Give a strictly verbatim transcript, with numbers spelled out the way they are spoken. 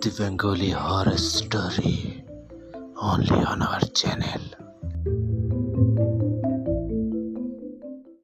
The Bengali Horror Story, only on our channel.